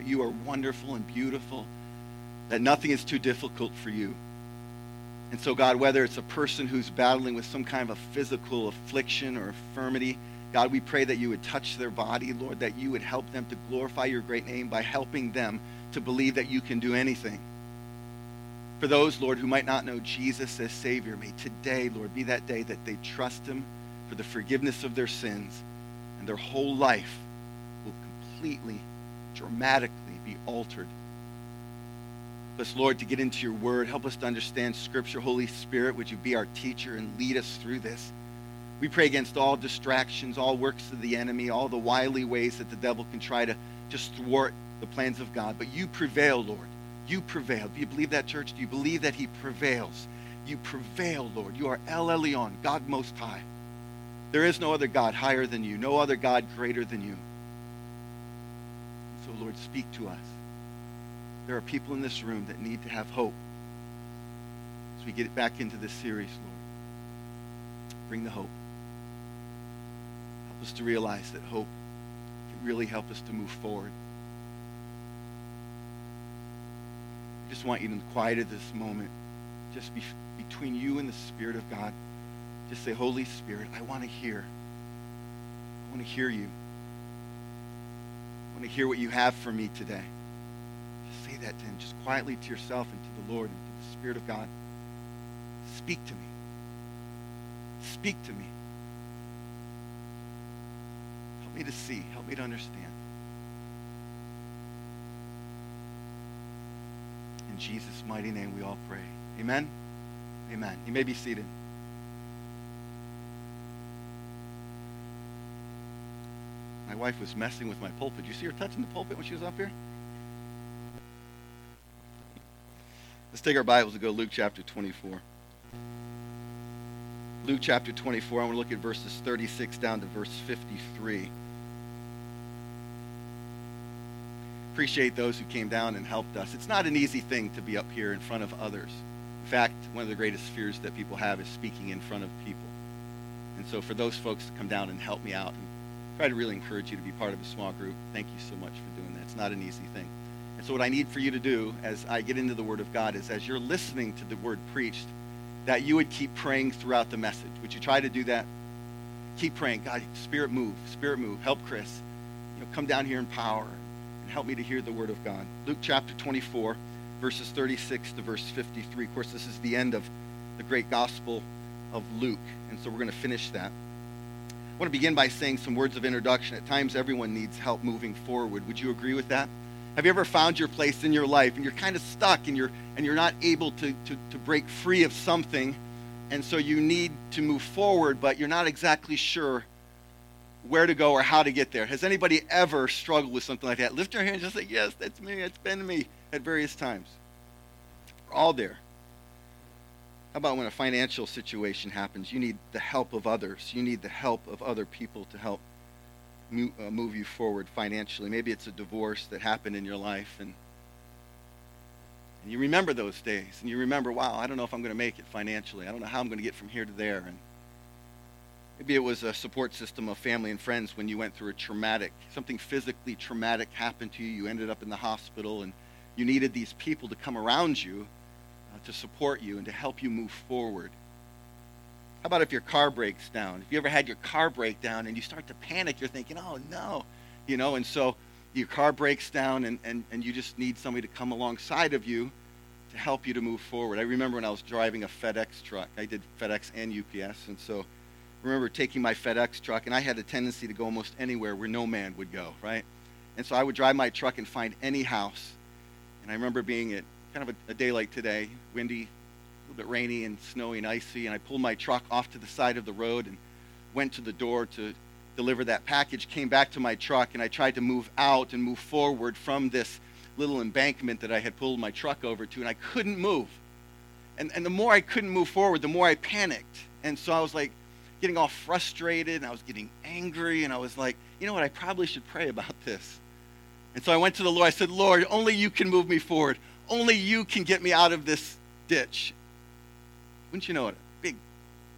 that you are wonderful and beautiful, that nothing is too difficult for you. And so, God, whether it's a person who's battling with some kind of a physical affliction or infirmity, God, we pray that you would touch their body, Lord, that you would help them to glorify your great name by helping them to believe that you can do anything. For those, Lord, who might not know Jesus as Savior, may today, Lord, be that day that they trust him for the forgiveness of their sins, and their whole life will completely, dramatically be altered. Help us, Lord, to get into your word. Help us to understand Scripture. Holy Spirit, would you be our teacher and lead us through this? We pray against all distractions, all works of the enemy, all the wily ways that the devil can try to just thwart the plans of God. But you prevail, Lord. You prevail. Do you believe that, church? Do you believe that he prevails? You prevail, Lord. You are El Elyon, God Most High. There is no other God higher than you, no other God greater than you. So, Lord, speak to us. There are people in this room that need to have hope. As we get back into this series, Lord, bring the hope. Help us to realize that hope can really help us to move forward. I just want you in the quiet of this moment, just between you and the Spirit of God, just say, Holy Spirit, I want to hear. I want to hear you. I want to hear what you have for me today. Just say that to him, just quietly to yourself and to the Lord and to the Spirit of God. Speak to me. Speak to me. Help me to see. Help me to understand. In Jesus' mighty name we all pray. Amen? Amen. You may be seated. My wife was messing with my pulpit. Did you see her touching the pulpit when she was up here? Let's take our Bibles and go to Luke chapter 24. Luke chapter 24, I want to look at verses 36 down to verse 53. Appreciate those who came down and helped us. It's not an easy thing to be up here in front of others. In fact, one of the greatest fears that people have is speaking in front of people. And so for those folks to come down and help me out, I try to really encourage you to be part of a small group. Thank you so much for doing that. It's not an easy thing. And so what I need for you to do as I get into the Word of God is, as you're listening to the Word preached, that you would keep praying throughout the message. Would you try to do that? Keep praying. God, Spirit move. Spirit move. Help Chris. Come down here in power and help me to hear the Word of God. Luke chapter 24, verses 36 to verse 53. Of course, this is the end of the great gospel of Luke. And so we're going to finish that. I want to begin by saying some words of introduction. At times, everyone needs help moving forward. Would you agree with that? Have you ever found your place in your life and you're kind of stuck and you're not able to break free of something, and so you need to move forward, but you're not exactly sure where to go or how to get there? Has anybody ever struggled with something like that? Lift your hand and just say, yes, that's me. That's been me at various times. We're all there. How about when a financial situation happens? You need the help of others. You need the help of other people to help move you forward financially. Maybe it's a divorce that happened in your life, and you remember those days, and you remember, wow, I don't know if I'm going to make it financially. I don't know how I'm going to get from here to there. And maybe it was a support system of family and friends when you went through something physically traumatic happened to you. You ended up in the hospital, and you needed these people to come around you to support you and to help you move forward. How about if your car breaks down? If you ever had your car break down and you start to panic, you're thinking, oh no, and so your car breaks down and you just need somebody to come alongside of you to help you to move forward. I remember when I was driving a FedEx truck. I did FedEx and UPS, and so I remember taking my FedEx truck, and I had a tendency to go almost anywhere where no man would go, right? And so I would drive my truck and find any house. And I remember being at kind of a day like today, windy, a little bit rainy and snowy and icy, and I pulled my truck off to the side of the road and went to the door to deliver that package, came back to my truck, and I tried to move out and move forward from this little embankment that I had pulled my truck over to, and I couldn't move. And the more I couldn't move forward, the more I panicked. And so I was like getting all frustrated, and I was getting angry, and I was like, you know what, I probably should pray about this. And so I went to the Lord. I said, Lord, only you can move me forward. Only you can get me out of this ditch. Wouldn't you know it? A big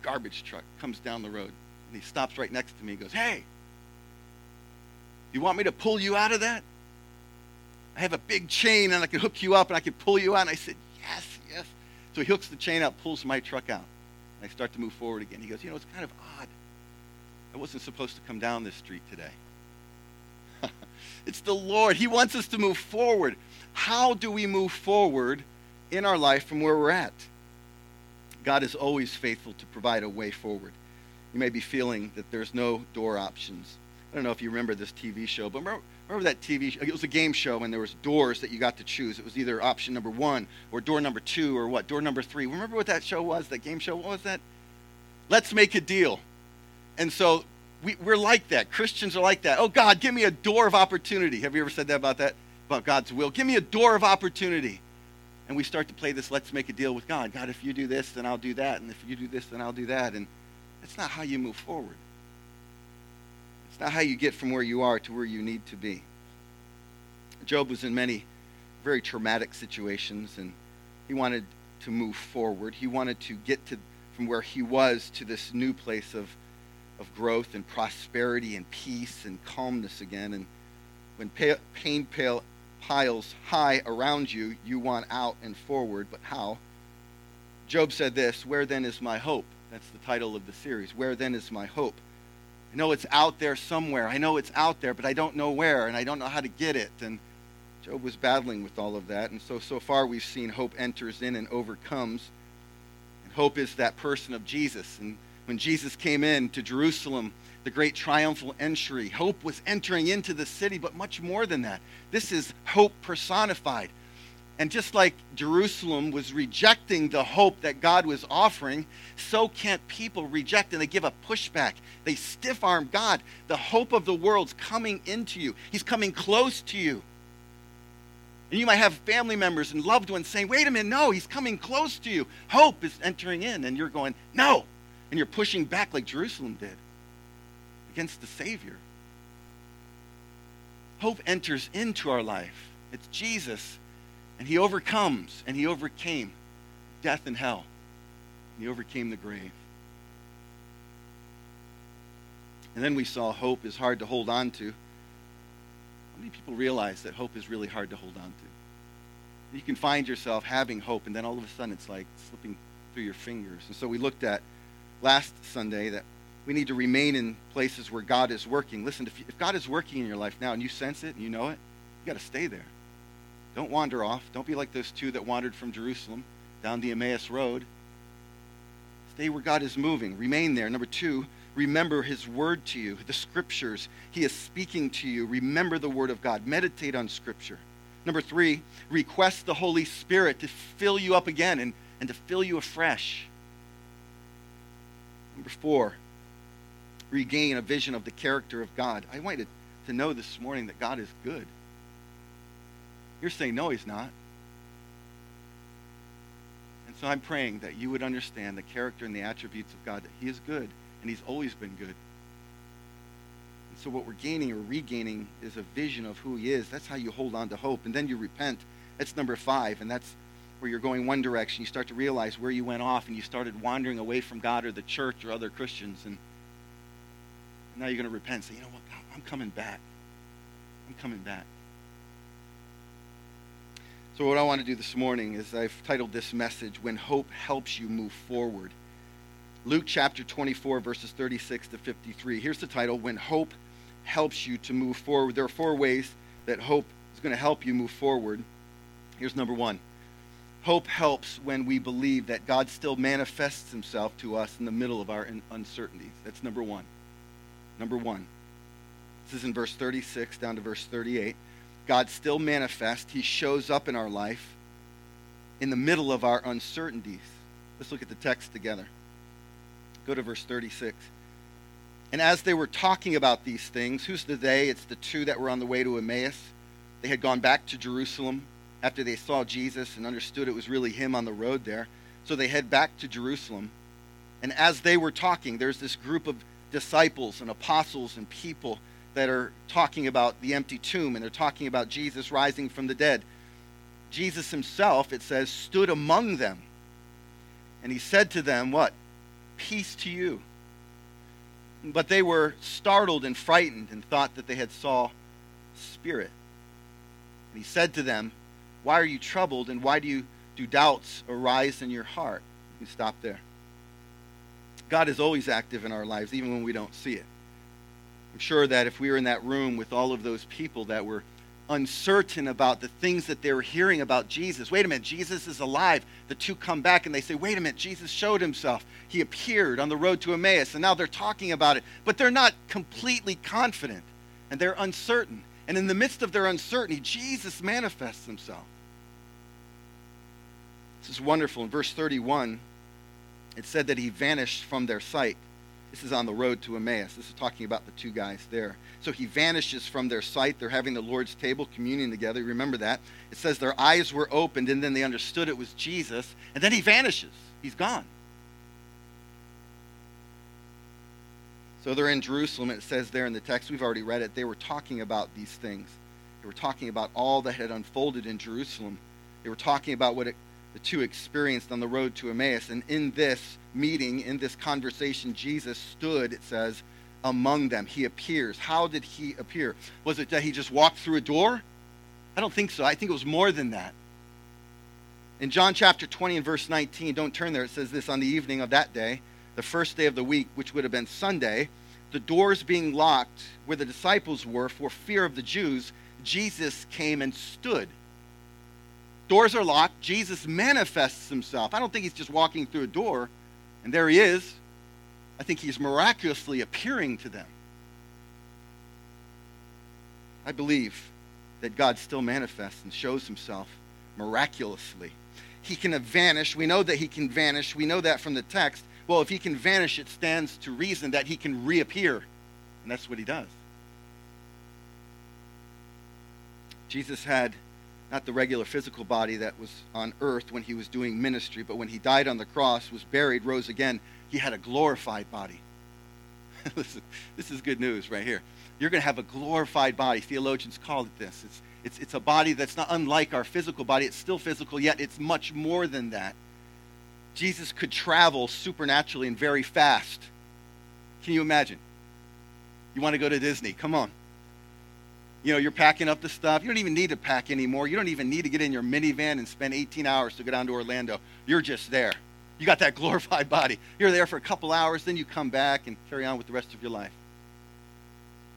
garbage truck comes down the road, and he stops right next to me and goes, hey, you want me to pull you out of that? I have a big chain and I can hook you up and I can pull you out. And I said, yes, yes. So he hooks the chain up, pulls my truck out. And I start to move forward again. He goes, you know, it's kind of odd. I wasn't supposed to come down this street today. It's the Lord. He wants us to move forward. How do we move forward in our life from where we're at? God is always faithful to provide a way forward. You may be feeling that there's no door options. I don't know if you remember this TV show, but remember that TV show? It was a game show, and there was doors that you got to choose. It was either option number 1 or door number 2 or what? Door number 3. Remember what that show was, that game show? What was that? Let's Make a Deal. And so we're like that. Christians are like that. Oh, God, give me a door of opportunity. Have you ever said that about that? About God's will. Give me a door of opportunity. And we start to play this let's make a deal with God. God, if you do this, then I'll do that. And if you do this, then I'll do that. And that's not how you move forward. It's not how you get from where you are to where you need to be. Job was in many very traumatic situations, and he wanted to move forward. He wanted to get to from where he was to this new place of growth and prosperity and peace and calmness again. And when pain piles high around you, you want out and forward, but how? Job said this, "Where then is my hope?" That's the title of the series, Where Then Is My Hope? I know it's out there somewhere. I know it's out there, but I don't know where, and I don't know how to get it. And Job was battling with all of that. And so far we've seen hope enters in and overcomes. And hope is that person of Jesus. And when Jesus came in to Jerusalem, the great triumphal entry, hope was entering into the city, but much more than that. This is hope personified. And just like Jerusalem was rejecting the hope that God was offering, so can't people reject, and they give a pushback. They stiff-arm God. The hope of the world's coming into you. He's coming close to you. And you might have family members and loved ones saying, wait a minute, no, he's coming close to you. Hope is entering in, and you're going, no. And you're pushing back like Jerusalem did against the Savior. Hope enters into our life. It's Jesus. And he overcomes, and he overcame death and hell. And he overcame the grave. And then we saw hope is hard to hold on to. How many people realize that hope is really hard to hold on to? You can find yourself having hope, and then all of a sudden it's like slipping through your fingers. And so we looked at last Sunday that we need to remain in places where God is working. Listen, if God is working in your life now and you sense it and you know it, you got to stay there. Don't wander off. Don't be like those two that wandered from Jerusalem down the Emmaus Road. Stay where God is moving. Remain there. Number 2, remember his word to you, the scriptures. He is speaking to you. Remember the word of God. Meditate on scripture. Number 3, request the Holy Spirit to fill you up again and to fill you afresh. Number 4, regain a vision of the character of God. I wanted to know this morning that God is good. You're saying, no, he's not. And so I'm praying that you would understand the character and the attributes of God, that he is good, and he's always been good. And so what we're gaining or regaining is a vision of who he is. That's how you hold on to hope. And then you repent. That's number 5, and that's where you're going one direction. You start to realize where you went off, and you started wandering away from God or the church or other Christians. And now you're going to repent and say, you know what, God, I'm coming back. I'm coming back. So what I want to do this morning is I've titled this message, When Hope Helps You Move Forward. Luke chapter 24, verses 36 to 53. Here's the title, When Hope Helps You to Move Forward. There are 4 ways that hope is going to help you move forward. Here's number 1. Hope helps when we believe that God still manifests himself to us in the middle of our uncertainties. That's number 1. Number 1. This is in verse 36 down to verse 38. God still manifests. He shows up in our life in the middle of our uncertainties. Let's look at the text together. Go to verse 36. And as they were talking about these things, who's the they? It's the two that were on the way to Emmaus. They had gone back to Jerusalem after they saw Jesus and understood it was really him on the road there. So they head back to Jerusalem. And as they were talking, there's this group of disciples and apostles and people that are talking about the empty tomb, and they're talking about Jesus rising from the dead. Jesus himself, it says, stood among them. And he said to them, what? Peace to you. But they were startled and frightened and thought that they had saw spirit. And he said to them, "Why are you troubled, and why do doubts arise in your heart?" We stop there. God is always active in our lives, even when we don't see it. I'm sure that if we were in that room with all of those people that were uncertain about the things that they were hearing about Jesus. Wait a minute, Jesus is alive. The two come back and they say, wait a minute, Jesus showed himself. He appeared on the road to Emmaus, and now they're talking about it. But they're not completely confident, and they're uncertain. And in the midst of their uncertainty, Jesus manifests himself. This is wonderful. In verse 31, it said that he vanished from their sight. This is on the road to Emmaus. This is talking about the two guys there. So he vanishes from their sight. They're having the Lord's table, communion together. Remember that. It says their eyes were opened, and then they understood it was Jesus. And then he vanishes. He's gone. So they're in Jerusalem. It says there in the text, we've already read it, they were talking about these things. They were talking about all that had unfolded in Jerusalem. They were talking about what the two experienced on the road to Emmaus. And in this meeting, in this conversation, Jesus stood, it says, among them. He appears. How did he appear? Was it that he just walked through a door? I don't think so. I think it was more than that. In John chapter 20 and verse 19, don't turn there, it says this, on the evening of that day, the first day of the week, which would have been Sunday, the doors being locked where the disciples were for fear of the Jews, Jesus came and stood. Doors are locked. Jesus manifests himself. I don't think he's just walking through a door, and there he is. I think he's miraculously appearing to them. I believe that God still manifests and shows himself miraculously. He can vanish. We know that he can vanish. We know that from the text. Well, if he can vanish, it stands to reason that he can reappear, and that's what he does. Jesus had not the regular physical body that was on earth when he was doing ministry, but when he died on the cross, was buried, rose again, he had a glorified body. Listen, this is good news right here. You're going to have a glorified body. Theologians call it this. It's a body that's not unlike our physical body. It's still physical, yet it's much more than that. Jesus could travel supernaturally and very fast. Can you imagine? You want to go to Disney? Come on. You know, you're packing up the stuff. You don't even need to pack anymore. You don't even need to get in your minivan and spend 18 hours to go down to Orlando. You're just there. You got that glorified body. You're there for a couple hours, then you come back and carry on with the rest of your life.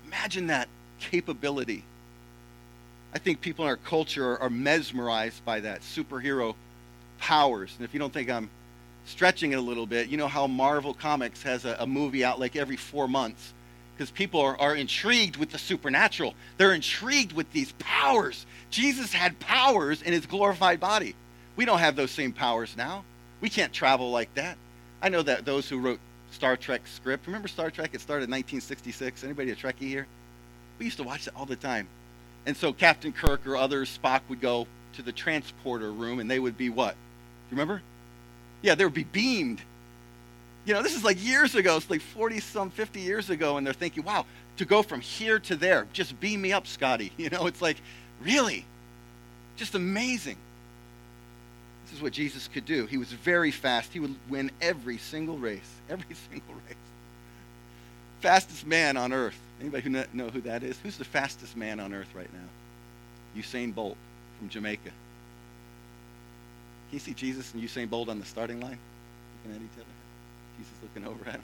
Imagine that capability. I think people in our culture are mesmerized by that, superhero powers. And if you don't think I'm stretching it a little bit, you know how Marvel Comics has a movie out like every 4 months. Because people are intrigued with the supernatural. They're intrigued with these powers. Jesus had powers in his glorified body. We don't have those same powers now. We can't travel like that. I know that those who wrote Star Trek script, remember Star Trek? It started in 1966. Anybody a Trekkie here? We used to watch that all the time. And so Captain Kirk or others, Spock, would go to the transporter room, and they would be what? Do you remember? Yeah, they would be beamed. You know, this is like years ago. It's like 40-some, 50 years ago, and they're thinking, wow, to go from here to there, just beam me up, Scotty. You know, it's like, really? Just amazing. This is what Jesus could do. He was very fast. He would win every single race. Fastest man on earth. Anybody who know who that is? Who's the fastest man on earth right now? Usain Bolt from Jamaica. Can you see Jesus and Usain Bolt on the starting line looking at each other? Jesus looking over at him.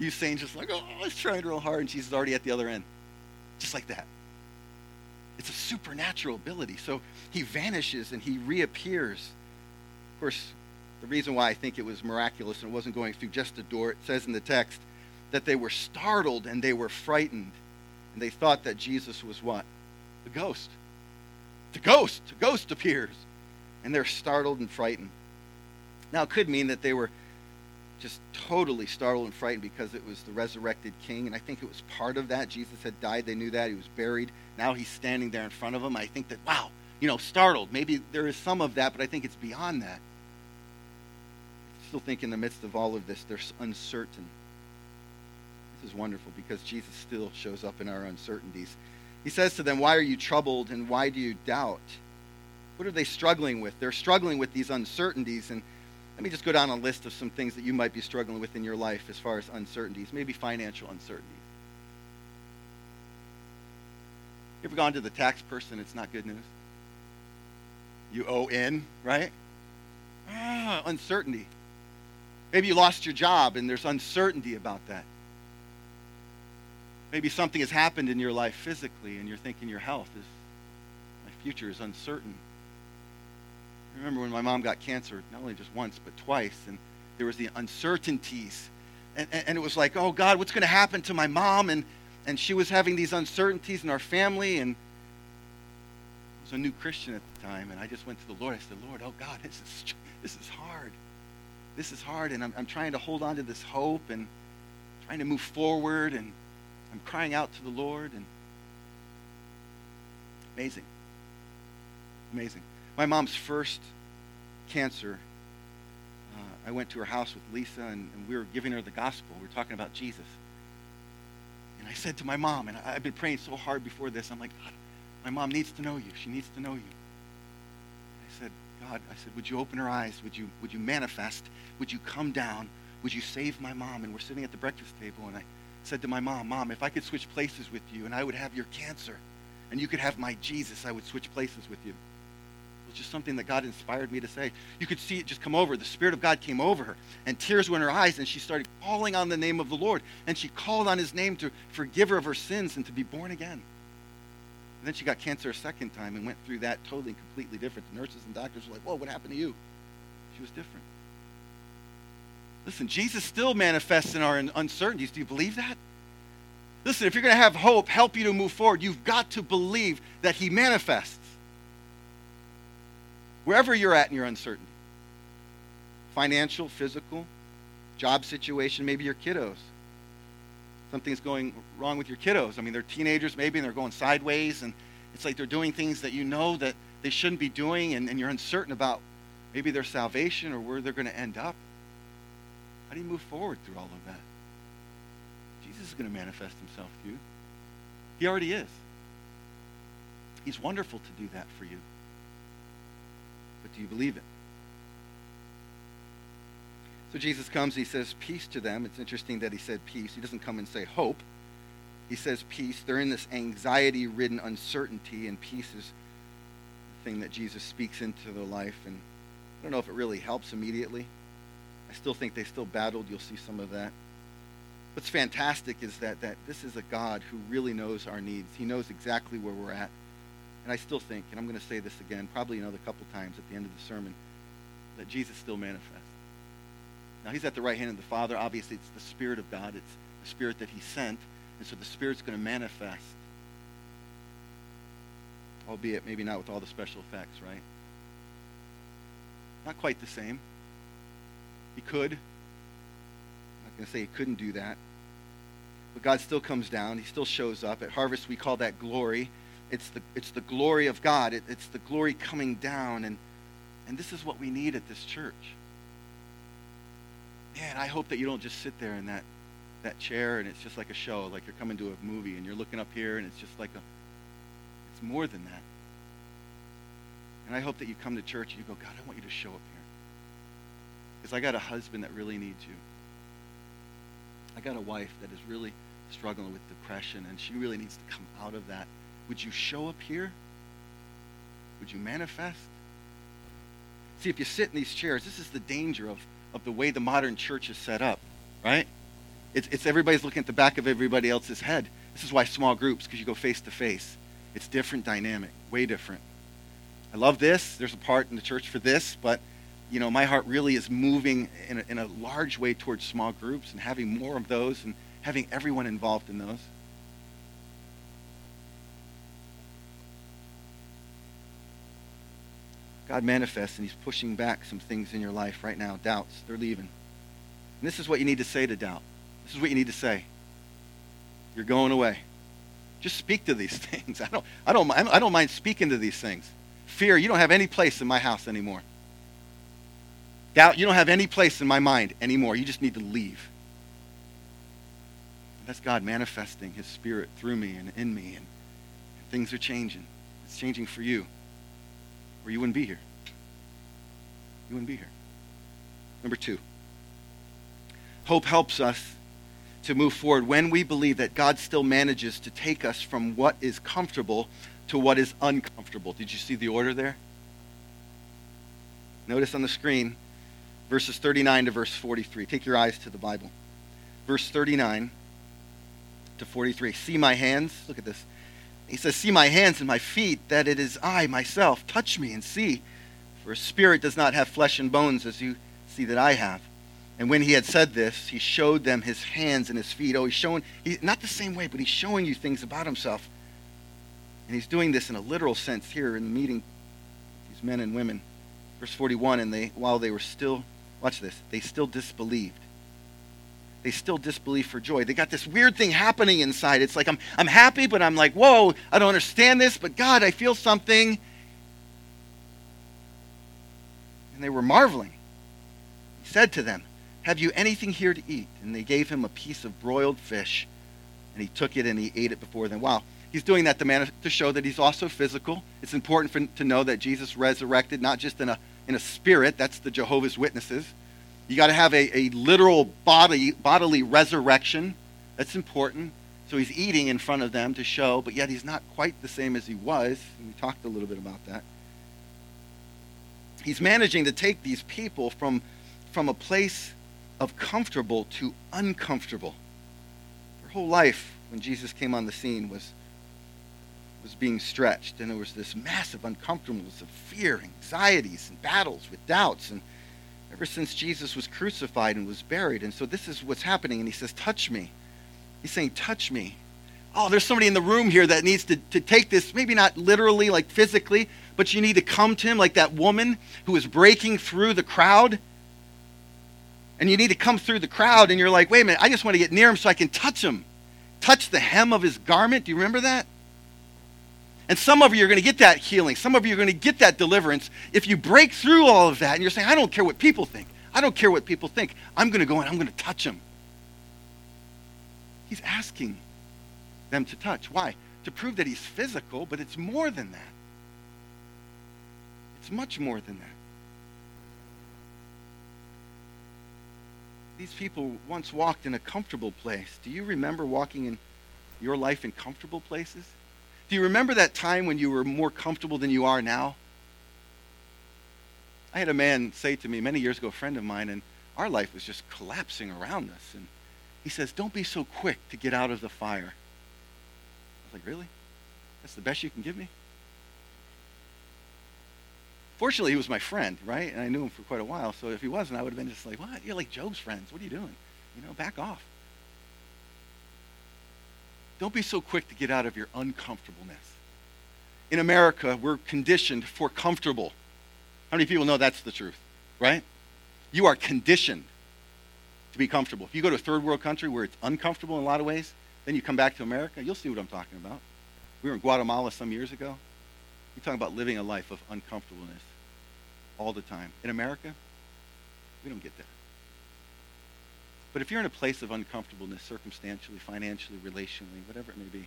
Usain's just like, oh, he's trying real hard, and Jesus is already at the other end. Just like that. It's a supernatural ability. So he vanishes and he reappears. Of course, the reason why I think it was miraculous and it wasn't going through just a door, it says in the text that they were startled and they were frightened. And they thought that Jesus was what? The ghost. The ghost. The ghost appears. And they're startled and frightened. Now, it could mean that they were just totally startled and frightened because it was the resurrected king, and I think it was part of that. Jesus had died. They knew that. He was buried. Now he's standing there in front of them. I think that, wow, you know, startled. Maybe there is some of that, but I think it's beyond that. I still think in the midst of all of this, they're uncertain. This is wonderful because Jesus still shows up in our uncertainties. He says to them, why are you troubled and why do you doubt? What are they struggling with? They're struggling with these uncertainties, and let me just go down a list of some things that you might be struggling with in your life as far as uncertainties, maybe financial uncertainty. You ever gone to the tax person? It's not good news. You owe in, right? Uncertainty. Maybe you lost your job and there's uncertainty about that. Maybe something has happened in your life physically and you're thinking your health is, my future is uncertain. I remember when my mom got cancer, not only just once, but twice, and there was the uncertainties. And it was like, oh God, what's going to happen to my mom? And she was having these uncertainties in our family, and I was a new Christian at the time, and I just went to the Lord. I said, Lord, oh God, this is hard. This is hard, and I'm trying to hold on to this hope and trying to move forward, and I'm crying out to the Lord, and amazing. Amazing. My mom's first cancer, I went to her house with Lisa, and we were giving her the gospel. We were talking about Jesus. And I said to my mom, and I've been praying so hard before this, I'm like, God, my mom needs to know you. She needs to know you. I said, God, I said, would you open her eyes? Would you manifest? Would you come down? Would you save my mom? And we're sitting at the breakfast table, and I said to my mom, Mom, if I could switch places with you, and I would have your cancer, and you could have my Jesus, I would switch places with you. It was just something that God inspired me to say. You could see it just come over. The Spirit of God came over her, and tears were in her eyes, and she started calling on the name of the Lord, and she called on his name to forgive her of her sins and to be born again. And then she got cancer a second time and went through that totally and completely different. The nurses and doctors were like, whoa, what happened to you? She was different. Listen, Jesus still manifests in our uncertainties. Do you believe that? Listen, if you're going to have hope help you to move forward, you've got to believe that he manifests. Wherever you're at in your uncertainty, financial, physical, job situation, maybe your kiddos. Something's going wrong with your kiddos. I mean, they're teenagers maybe, and they're going sideways, and it's like they're doing things that you know that they shouldn't be doing, and you're uncertain about maybe their salvation or where they're going to end up. How do you move forward through all of that? Jesus is going to manifest himself to you. He already is. He's wonderful to do that for you. But do you believe it? So Jesus comes, he says peace to them. It's interesting that he said peace. He doesn't come and say hope. He says peace. They're in this anxiety-ridden uncertainty, and peace is the thing that Jesus speaks into their life. And I don't know if it really helps immediately. I still think they still battled. You'll see some of that. What's fantastic is that this is a God who really knows our needs. He knows exactly where we're at. And I still think, and I'm going to say this again probably another couple times at the end of the sermon, that Jesus still manifests. Now, he's at the right hand of the Father. Obviously, it's the Spirit of God. It's the Spirit that he sent. And so the Spirit's going to manifest, albeit maybe not with all the special effects, right? Not quite the same. He could. I'm not going to say he couldn't do that. But God still comes down. He still shows up. At Harvest, we call that glory. It's the glory of God. It's the glory coming down. And this is what we need at this church. Man, I hope that you don't just sit there in that chair and it's just like a show, like you're coming to a movie and you're looking up here and it's just like it's more than that. And I hope that you come to church and you go, God, I want you to show up here. Because I got a husband that really needs you. I got a wife that is really struggling with depression and she really needs to come out of that. Would you show up here? Would you manifest? See, if you sit in these chairs, this is the danger of the way the modern church is set up, right? It's everybody's looking at the back of everybody else's head. This is why small groups, because you go face to face. It's different dynamic, way different. I love this. There's a part in the church for this, but you know, my heart really is moving in a large way towards small groups and having more of those and having everyone involved in those. God manifests, and he's pushing back some things in your life right now. Doubts, they're leaving. And this is what you need to say to doubt. This is what you need to say. You're going away. Just speak to these things. I don't mind speaking to these things. Fear, you don't have any place in my house anymore. Doubt, you don't have any place in my mind anymore. You just need to leave. And that's God manifesting his Spirit through me and in me, and things are changing. It's changing for you. Or you wouldn't be here. You wouldn't be here. Number 2. Hope helps us to move forward when we believe that God still manages to take us from what is comfortable to what is uncomfortable. Did you see the order there? Notice on the screen, verses 39 to verse 43. Take your eyes to the Bible. Verse 39 to 43. See my hands. Look at this. He says, see my hands and my feet, that it is I myself. Touch me and see. For a spirit does not have flesh and bones as you see that I have. And when he had said this, he showed them his hands and his feet. Oh, not the same way, but he's showing you things about himself. And he's doing this in a literal sense here in the meeting with these men and women. Verse 41, and they still disbelieved. They still disbelieve for joy. They got this weird thing happening inside. It's like, I'm happy, but I'm like, whoa, I don't understand this, but God, I feel something. And they were marveling. He said to them, have you anything here to eat? And they gave him a piece of broiled fish, and he took it and he ate it before them. Wow. He's doing that to show that he's also physical. It's important to know that Jesus resurrected, not just in a spirit. That's the Jehovah's Witnesses. You got to have a literal bodily resurrection. That's important. So he's eating in front of them to show, but yet he's not quite the same as he was. And we talked a little bit about that. He's managing to take these people from a place of comfortable to uncomfortable. Their whole life, when Jesus came on the scene, was being stretched, and there was this massive uncomfortableness of fear, anxieties, and battles with doubts, and ever since Jesus was crucified and was buried. And so this is what's happening, and he says, touch me. He's saying, touch me. Oh, there's somebody in the room here that needs to take this, maybe not literally, like physically, but you need to come to him like that woman who is breaking through the crowd. And you need to come through the crowd, and you're like, wait a minute, I just want to get near him so I can touch him. Touch the hem of his garment. Do you remember that? And some of you are going to get that healing. Some of you are going to get that deliverance. If you break through all of that and you're saying, I don't care what people think. I don't care what people think. I'm going to go and I'm going to touch them. He's asking them to touch. Why? To prove that he's physical, but it's more than that. It's much more than that. These people once walked in a comfortable place. Do you remember walking in your life in comfortable places? Do you remember that time when you were more comfortable than you are now? I had a man say to me many years ago, a friend of mine, and our life was just collapsing around us. And he says, don't be so quick to get out of the fire. I was like, really? That's the best you can give me? Fortunately, he was my friend, right? And I knew him for quite a while. So if he wasn't, I would have been just like, what? You're like Job's friends. What are you doing? Back off. Don't be so quick to get out of your uncomfortableness. In America, we're conditioned for comfortable. How many people know that's the truth, right? You are conditioned to be comfortable. If you go to a third world country where it's uncomfortable in a lot of ways, then you come back to America, you'll see what I'm talking about. We were in Guatemala some years ago. We're talking about living a life of uncomfortableness all the time. In America, we don't get that. But if you're in a place of uncomfortableness, circumstantially, financially, relationally, whatever it may be,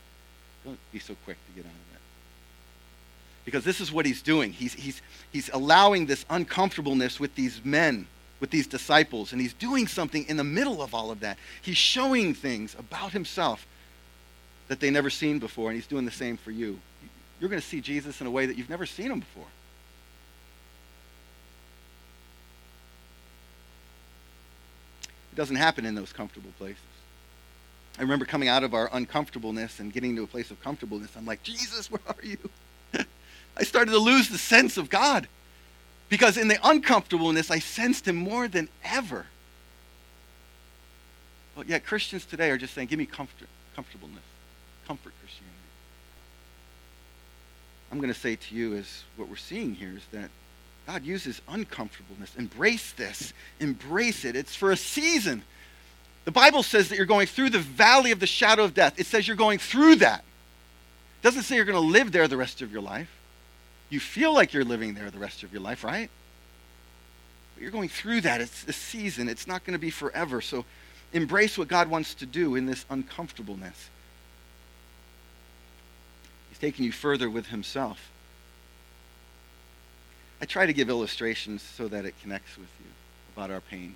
don't be so quick to get out of that. Because this is what he's doing. He's allowing this uncomfortableness with these men, with these disciples, and he's doing something in the middle of all of that. He's showing things about himself that they've never seen before, and he's doing the same for you. You're going to see Jesus in a way that you've never seen him before. It doesn't happen in those comfortable places. I remember coming out of our uncomfortableness and getting to a place of comfortableness. I'm like, Jesus, where are you? I started to lose the sense of God, because in the uncomfortableness, I sensed him more than ever. But yet Christians today are just saying, give me comfortableness, comfort Christianity. I'm going to say to you is what we're seeing here is that God uses uncomfortableness. Embrace this. Embrace it. It's for a season. The Bible says that you're going through the valley of the shadow of death. It says you're going through that. It doesn't say you're going to live there the rest of your life. You feel like you're living there the rest of your life, right? But you're going through that. It's a season. It's not going to be forever. So embrace what God wants to do in this uncomfortableness. He's taking you further with himself. I try to give illustrations so that it connects with you about our pain.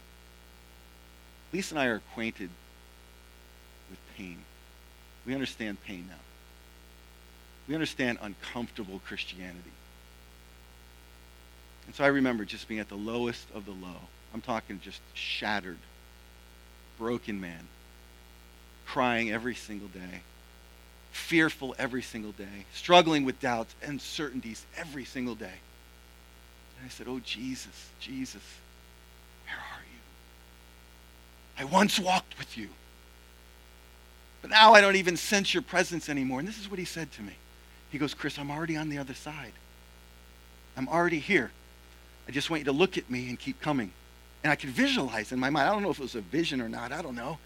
Lisa and I are acquainted with pain. We understand pain now. We understand uncomfortable Christianity. And so I remember just being at the lowest of the low. I'm talking just shattered, broken man, crying every single day, fearful every single day, struggling with doubts and uncertainties every single day. And I said, oh, Jesus, Jesus, where are you? I once walked with you, but now I don't even sense your presence anymore. And this is what he said to me. He goes, Chris, I'm already on the other side. I'm already here. I just want you to look at me and keep coming. And I could visualize in my mind. I don't know if it was a vision or not. I don't know.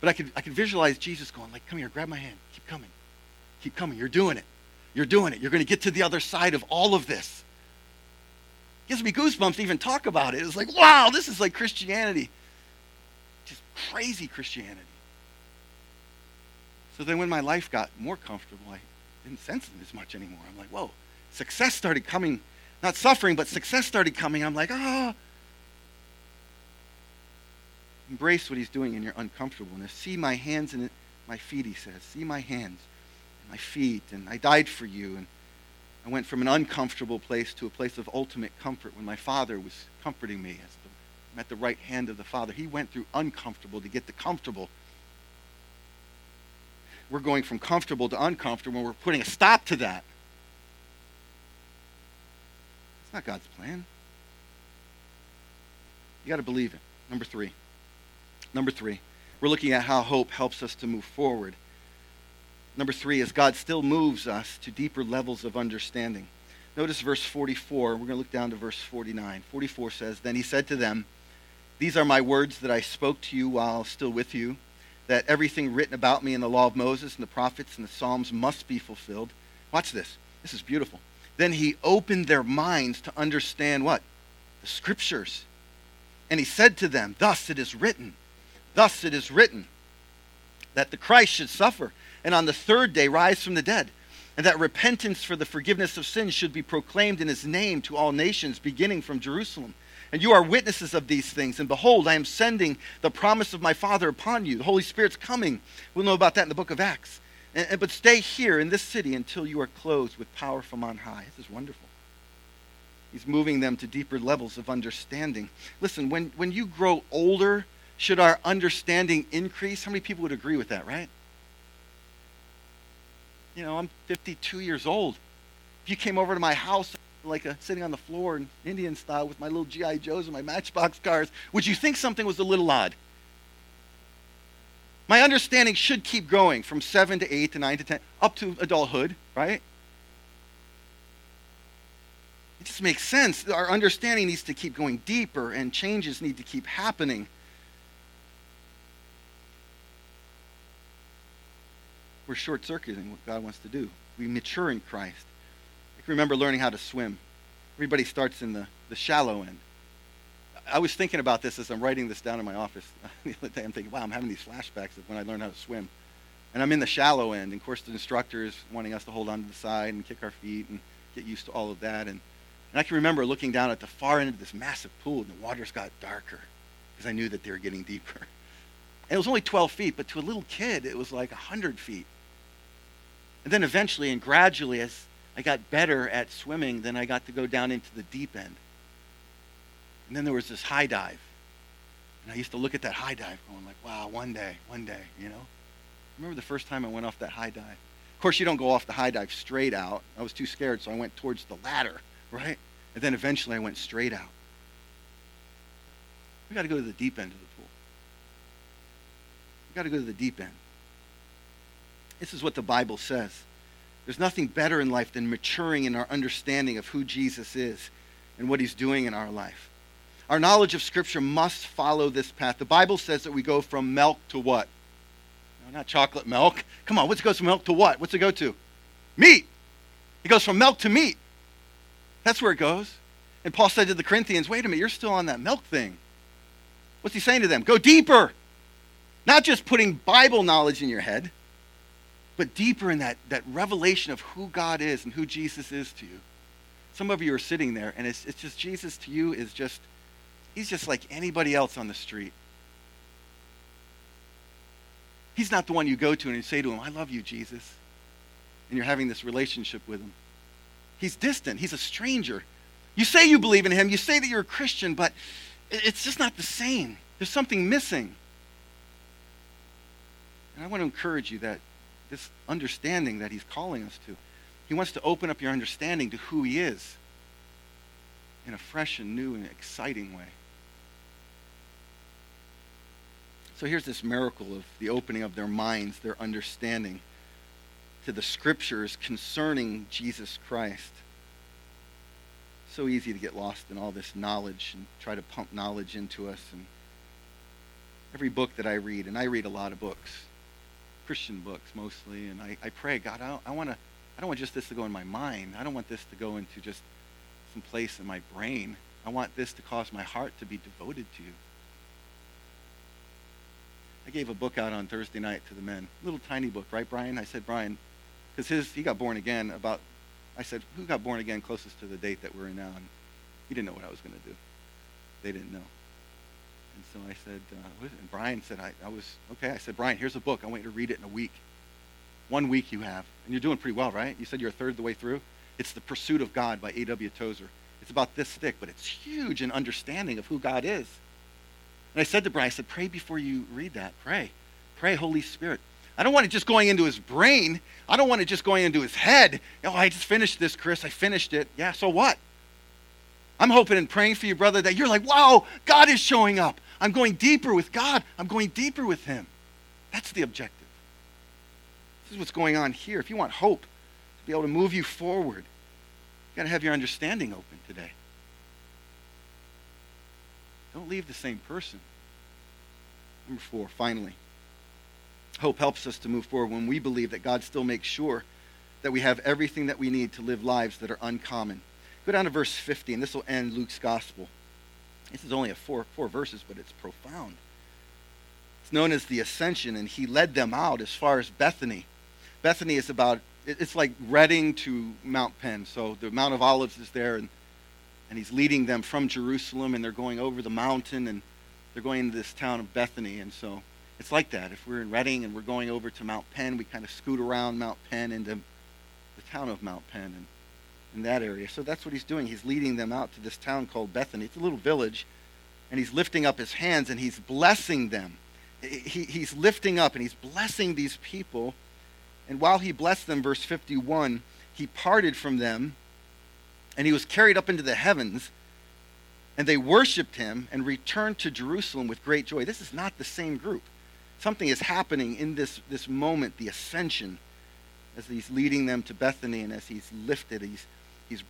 But I could visualize Jesus going like, come here, grab my hand. Keep coming. Keep coming. You're doing it. You're doing it. You're going to get to the other side of all of this. It gives me goosebumps to even talk about it. It's like, wow, this is like Christianity. Just crazy Christianity. So then when my life got more comfortable, I didn't sense it as much anymore. I'm like, whoa. Success started coming. Not suffering, but success started coming. I'm like, ah. Embrace what he's doing in your uncomfortableness. See my hands and my feet, he says. See my hands and my feet. And I died for you. And I went from an uncomfortable place to a place of ultimate comfort when my Father was comforting me. I'm at the right hand of the Father. He went through uncomfortable to get to comfortable. We're going from comfortable to uncomfortable, and we're putting a stop to that. Not God's plan. You got to believe it. Number three, we're looking at how hope helps us to move forward. Number three is God still moves us to deeper levels of understanding. Notice verse 44. We're going to look down to verse 49. 44 says, Then he said to them, These are my words that I spoke to you while still with you, that everything written about me in the law of Moses and the prophets and the Psalms must be fulfilled. Watch this. This is beautiful. Then he opened their minds to understand what? The scriptures. And he said to them, thus it is written, that the Christ should suffer, and on the third day rise from the dead, and that repentance for the forgiveness of sins should be proclaimed in his name to all nations, beginning from Jerusalem. And you are witnesses of these things, and behold, I am sending the promise of my Father upon you. The Holy Spirit's coming. We'll know about that in the book of Acts. But stay here in this city until you are clothed with power from on high. This is wonderful. He's moving them to deeper levels of understanding. Listen, when you grow older, should our understanding increase? How many people would agree with that, right? You know, I'm 52 years old. If you came over to my house, like sitting on the floor in Indian style with my little G.I. Joes and my Matchbox cars, would you think something was a little odd? My understanding should keep growing from 7 to 8 to 9 to 10, up to adulthood, right? It just makes sense. Our understanding needs to keep going deeper, and changes need to keep happening. We're short-circuiting what God wants to do. We mature in Christ. I can remember learning how to swim. Everybody starts in the shallow end. I was thinking about this as I'm writing this down in my office the other day. I'm thinking, wow, I'm having these flashbacks of when I learned how to swim. And I'm in the shallow end. And of course, the instructor is wanting us to hold on to the side and kick our feet and get used to all of that. And I can remember looking down at the far end of this massive pool, and the waters got darker because I knew that they were getting deeper. And it was only 12 feet, but to a little kid, it was like 100 feet. And then eventually and gradually, as I got better at swimming, then I got to go down into the deep end. And then there was this high dive. And I used to look at that high dive going like, wow, one day, you know? I remember the first time I went off that high dive. Of course, you don't go off the high dive straight out. I was too scared, so I went towards the ladder, right? And then eventually I went straight out. We got to go to the deep end of the pool. We got to go to the deep end. This is what the Bible says. There's nothing better in life than maturing in our understanding of who Jesus is and what he's doing in our life. Our knowledge of Scripture must follow this path. The Bible says that we go from milk to what? No, not chocolate milk. Come on, what goes from milk to what? What's it go to? Meat. It goes from milk to meat. That's where it goes. And Paul said to the Corinthians, wait a minute, you're still on that milk thing. What's he saying to them? Go deeper. Not just putting Bible knowledge in your head, but deeper in that revelation of who God is and who Jesus is to you. Some of you are sitting there, and it's just Jesus to you is just... He's just like anybody else on the street. He's not the one you go to and you say to him, I love you, Jesus. And you're having this relationship with him. He's distant. He's a stranger. You say you believe in him. You say that you're a Christian, but it's just not the same. There's something missing. And I want to encourage you that this understanding that he's calling us to, he wants to open up your understanding to who he is in a fresh and new and exciting way. So here's this miracle of the opening of their minds, their understanding to the scriptures concerning Jesus Christ. So easy to get lost in all this knowledge and try to pump knowledge into us. And every book that I read, and I read a lot of books, Christian books mostly, and I pray, God, I don't want just this to go in my mind. I don't want this to go into just some place in my brain. I want this to cause my heart to be devoted to you. I gave a book out on Thursday night to the men. Little tiny book, right, Brian? I said, Brian, because he got born again about, I said, who got born again closest to the date that we're in now? And he didn't know what I was going to do. They didn't know. And so I said, and Brian said, I was, okay. I said, Brian, here's a book. I want you to read it in a week. 1 week you have. And you're doing pretty well, right? You said you're a third of the way through. It's The Pursuit of God by A.W. Tozer. It's about this thick, but it's huge in understanding of who God is. And I said to Brian, I said, pray before you read that. Pray. Pray, Holy Spirit. I don't want it just going into his brain. I don't want it just going into his head. Oh, I just finished this, Chris. I finished it. Yeah, so what? I'm hoping and praying for you, brother, that you're like, wow, God is showing up. I'm going deeper with God. I'm going deeper with him. That's the objective. This is what's going on here. If you want hope to be able to move you forward, you've got to have your understanding open today. Don't leave the same person. Number 4, finally, hope helps us to move forward when we believe that God still makes sure that we have everything that we need to live lives that are uncommon. Go down to verse 50, and this will end Luke's gospel. This is only a four verses, but it's profound. It's known as the Ascension, and he led them out as far as Bethany. Bethany is about, it's like Reading to Mount Penn. So the Mount of Olives is there, and he's leading them from Jerusalem, and they're going over the mountain, and they're going into this town of Bethany. And so it's like that. If we're in Reading and we're going over to Mount Penn, we kind of scoot around Mount Penn into the town of Mount Penn and in that area. So that's what he's doing. He's leading them out to this town called Bethany. It's a little village, and he's lifting up his hands, and he's blessing them. He's lifting up, and he's blessing these people. And while he blessed them, verse 51, he parted from them, and he was carried up into the heavens, and they worshiped him and returned to Jerusalem with great joy. This is not the same group. Something is happening in this moment, the Ascension, as he's leading them to Bethany, and as he's lifted, he's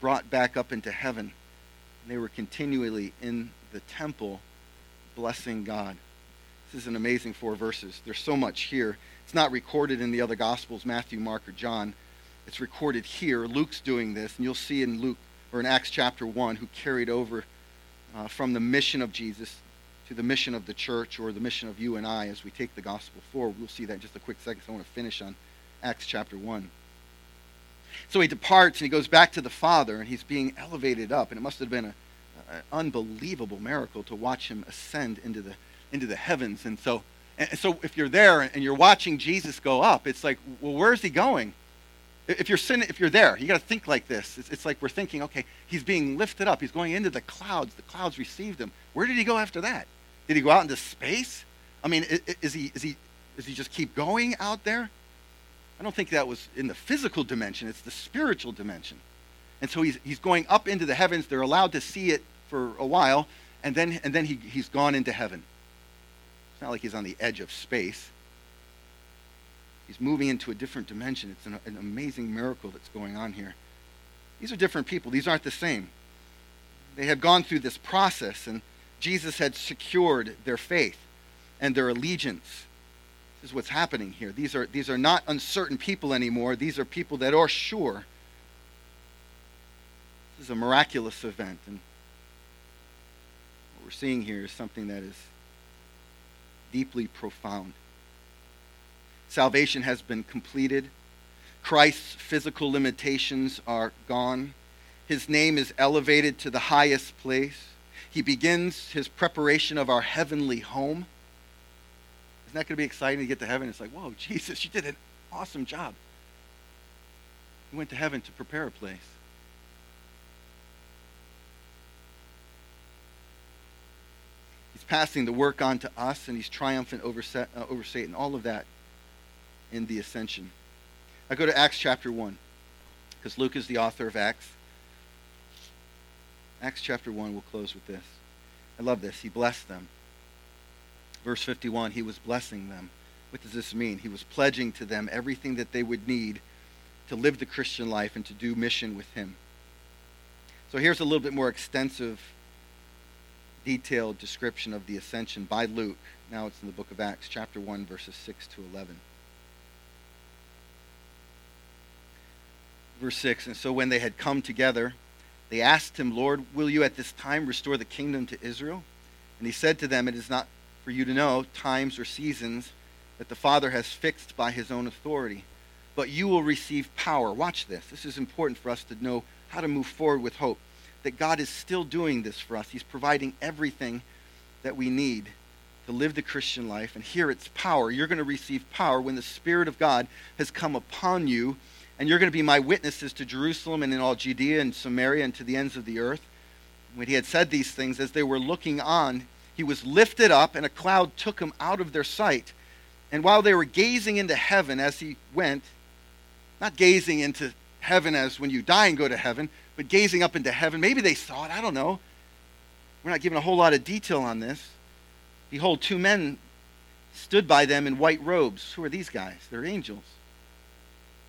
brought back up into heaven. And they were continually in the temple blessing God. This is an amazing 4 verses. There's so much here. It's not recorded in the other Gospels, Matthew, Mark, or John. It's recorded here. Luke's doing this, and you'll see in Luke, or in Acts chapter 1, who carried over from the mission of Jesus to the mission of the church, or the mission of you and I as we take the gospel forward. We'll see that in just a quick second, so I want to finish on Acts chapter 1. So he departs, and he goes back to the Father, and he's being elevated up, and it must have been an unbelievable miracle to watch him ascend into the heavens. And so if you're there and you're watching Jesus go up, it's like, well, where is he going? If you're there, you got to think like this. It's like we're thinking, okay, he's being lifted up. He's going into the clouds. The clouds received him. Where did he go after that? Did he go out into space? I mean, is he just keep going out there? I don't think that was in the physical dimension. It's the spiritual dimension. And so he's going up into the heavens. They're allowed to see it for a while, and then he's gone into heaven. It's not like he's on the edge of space. He's moving into a different dimension. It's an amazing miracle that's going on here. These are different people. These aren't the same. They had gone through this process, and Jesus had secured their faith and their allegiance. This is what's happening here. These are not uncertain people anymore. These are people that are sure. This is a miraculous event, and what we're seeing here is something that is deeply profound. Salvation has been completed. Christ's physical limitations are gone. His name is elevated to the highest place. He begins his preparation of our heavenly home. Isn't that going to be exciting to get to heaven? It's like, whoa, Jesus, you did an awesome job. You went to heaven to prepare a place. He's passing the work on to us, and he's triumphant over Satan. All of that in the ascension. I go to Acts chapter 1, because Luke is the author of Acts. Acts chapter 1, we'll close with this. I love this. He blessed them. Verse 51, he was blessing them. What does this mean? He was pledging to them everything that they would need to live the Christian life and to do mission with him. So here's a little bit more extensive, detailed description of the ascension by Luke. Now it's in the book of Acts, chapter 1, verses 6 to 11. Verse 6, and so when they had come together, they asked him, Lord, will you at this time restore the kingdom to Israel? And he said to them, it is not for you to know times or seasons that the Father has fixed by his own authority. But you will receive power. Watch this. This is important for us to know how to move forward with hope. That God is still doing this for us. He's providing everything that we need to live the Christian life. And here it's power. You're going to receive power when the Spirit of God has come upon you. And you're going to be my witnesses to Jerusalem and in all Judea and Samaria and to the ends of the earth. When he had said these things, as they were looking on, he was lifted up, and a cloud took him out of their sight. And while they were gazing into heaven as he went, not gazing into heaven as when you die and go to heaven, but gazing up into heaven, maybe they saw it, I don't know. We're not given a whole lot of detail on this. Behold, two men stood by them in white robes. Who are these guys? They're angels.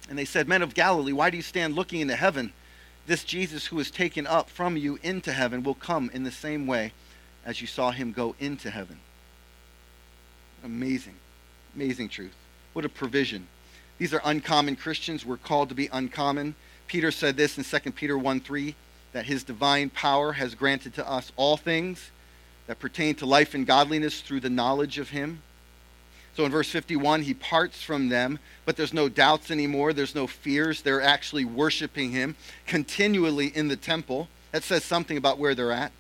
And they said, Men of Galilee, why do you stand looking into heaven? This Jesus who was taken up from you into heaven will come in the same way as you saw him go into heaven. Amazing, amazing truth. What a provision. These are uncommon Christians. We're called to be uncommon. Peter said this in 2 Peter 1:3, that his divine power has granted to us all things that pertain to life and godliness through the knowledge of him. So in verse 51, he parts from them, but there's no doubts anymore. There's no fears. They're actually worshiping him continually in the temple. That says something about where they're at.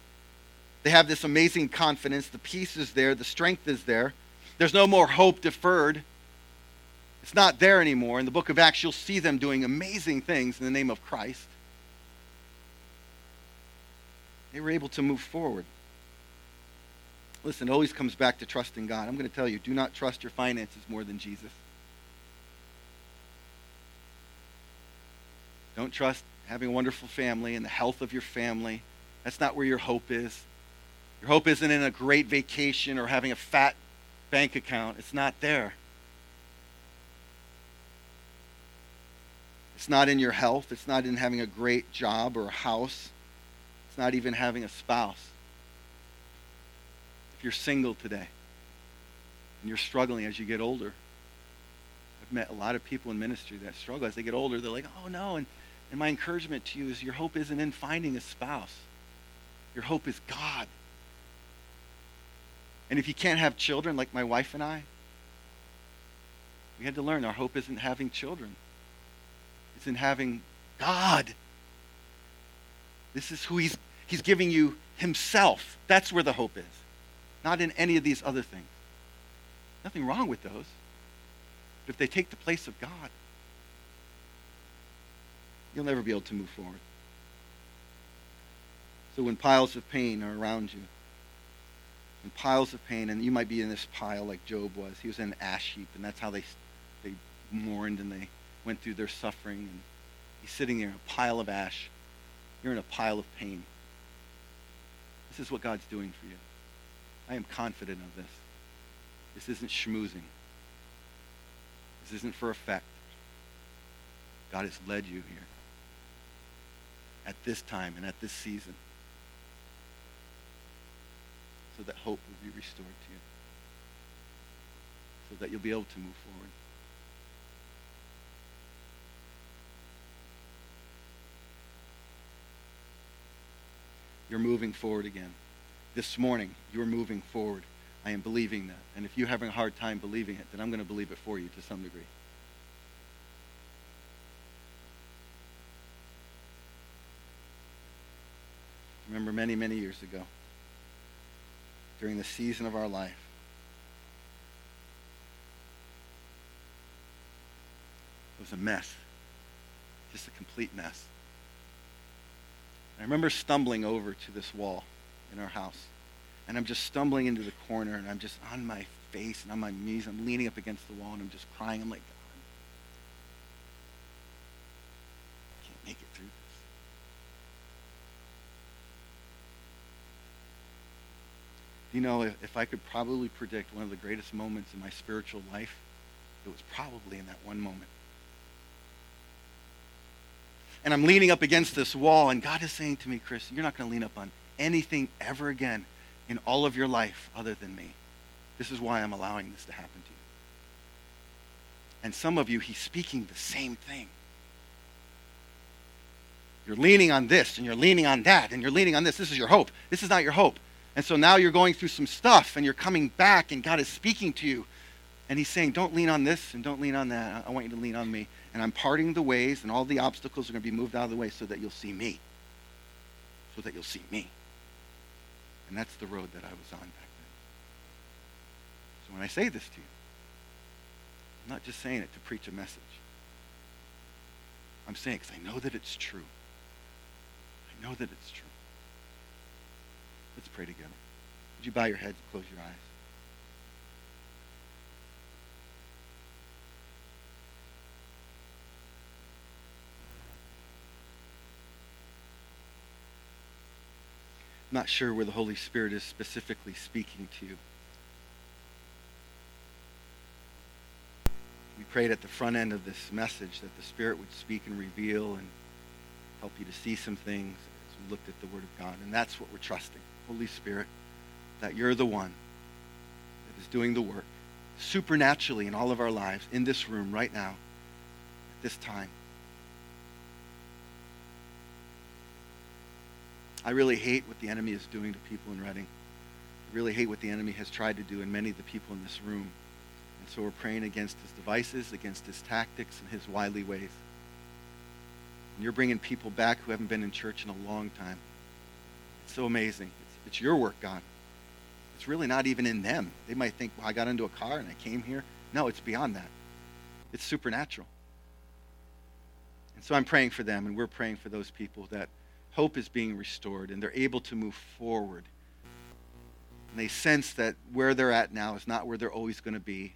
They have this amazing confidence. The peace is there. The strength is there. There's no more hope deferred. It's not there anymore. In the book of Acts, you'll see them doing amazing things in the name of Christ. They were able to move forward. Listen, it always comes back to trusting God. I'm going to tell you, do not trust your finances more than Jesus. Don't trust having a wonderful family and the health of your family. That's not where your hope is. Your hope isn't in a great vacation or having a fat bank account. It's not there. It's not in your health. It's not in having a great job or a house. It's not even having a spouse. If you're single today and you're struggling as you get older, I've met a lot of people in ministry that struggle as they get older. They're like, oh no, and my encouragement to you is your hope isn't in finding a spouse. Your hope is God. And if you can't have children, like my wife and I, we had to learn our hope isn't having children. It's in having God. This is who he's giving you himself. That's where the hope is. Not in any of these other things. Nothing wrong with those. But if they take the place of God, you'll never be able to move forward. So when piles of pain are around you, when piles of pain, and you might be in this pile like Job was. He was in an ash heap, and that's how they mourned and they went through their suffering. And he's sitting there in a pile of ash. You're in a pile of pain. This is what God's doing for you. I am confident of this. This isn't schmoozing. This isn't for effect. God has led you here at this time and at this season, so that hope will be restored to you, so that you'll be able to move forward. You're moving forward again. This morning, you're moving forward. I am believing that. And if you're having a hard time believing it, then I'm going to believe it for you to some degree. I remember many, many years ago, during the season of our life, was a mess, just a complete mess. I remember stumbling over to this wall in our house, and I'm just stumbling into the corner, and I'm just on my face and on my knees. I'm leaning up against the wall, and I'm just crying. I'm like, God, I can't make it through this. You know, if I could probably predict one of the greatest moments in my spiritual life, it was probably in that one moment. And I'm leaning up against this wall, and God is saying to me, Chris, you're not going to lean up on anything ever again in all of your life other than me. This is why I'm allowing this to happen to you. And some of you, he's speaking the same thing. You're leaning on this, and you're leaning on that, and you're leaning on this. This is your hope. This is not your hope. And so now you're going through some stuff, and you're coming back, and God is speaking to you. And he's saying, don't lean on this and don't lean on that. I want you to lean on me. And I'm parting the ways, and all the obstacles are going to be moved out of the way so that you'll see me. So that you'll see me. And that's the road that I was on back then. So when I say this to you, I'm not just saying it to preach a message. I'm saying it because I know that it's true. I know that it's true. Let's pray together. Would you bow your heads and close your eyes? Not sure where the Holy Spirit is specifically speaking to you. We prayed at the front end of this message that the Spirit would speak and reveal and help you to see some things as we looked at the Word of God. And that's what we're trusting. Holy Spirit, that you're the one that is doing the work supernaturally in all of our lives, in this room right now, at this time. I really hate what the enemy is doing to people in Reading. I really hate what the enemy has tried to do in many of the people in this room. And so we're praying against his devices, against his tactics, and his wily ways. And you're bringing people back who haven't been in church in a long time. It's so amazing. It's your work, God. It's really not even in them. They might think, well, I got into a car and I came here. No, it's beyond that. It's supernatural. And so I'm praying for them, and we're praying for those people that hope is being restored, and they're able to move forward. And they sense that where they're at now is not where they're always going to be.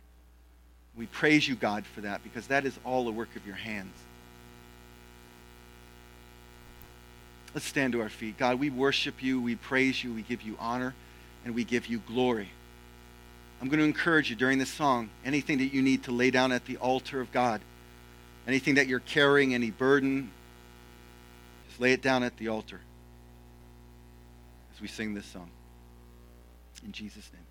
We praise you, God, for that, because that is all a work of your hands. Let's stand to our feet. God, we worship you, we praise you, we give you honor, and we give you glory. I'm going to encourage you during this song, anything that you need to lay down at the altar of God, anything that you're carrying, any burden, lay it down at the altar as we sing this song. In Jesus' name.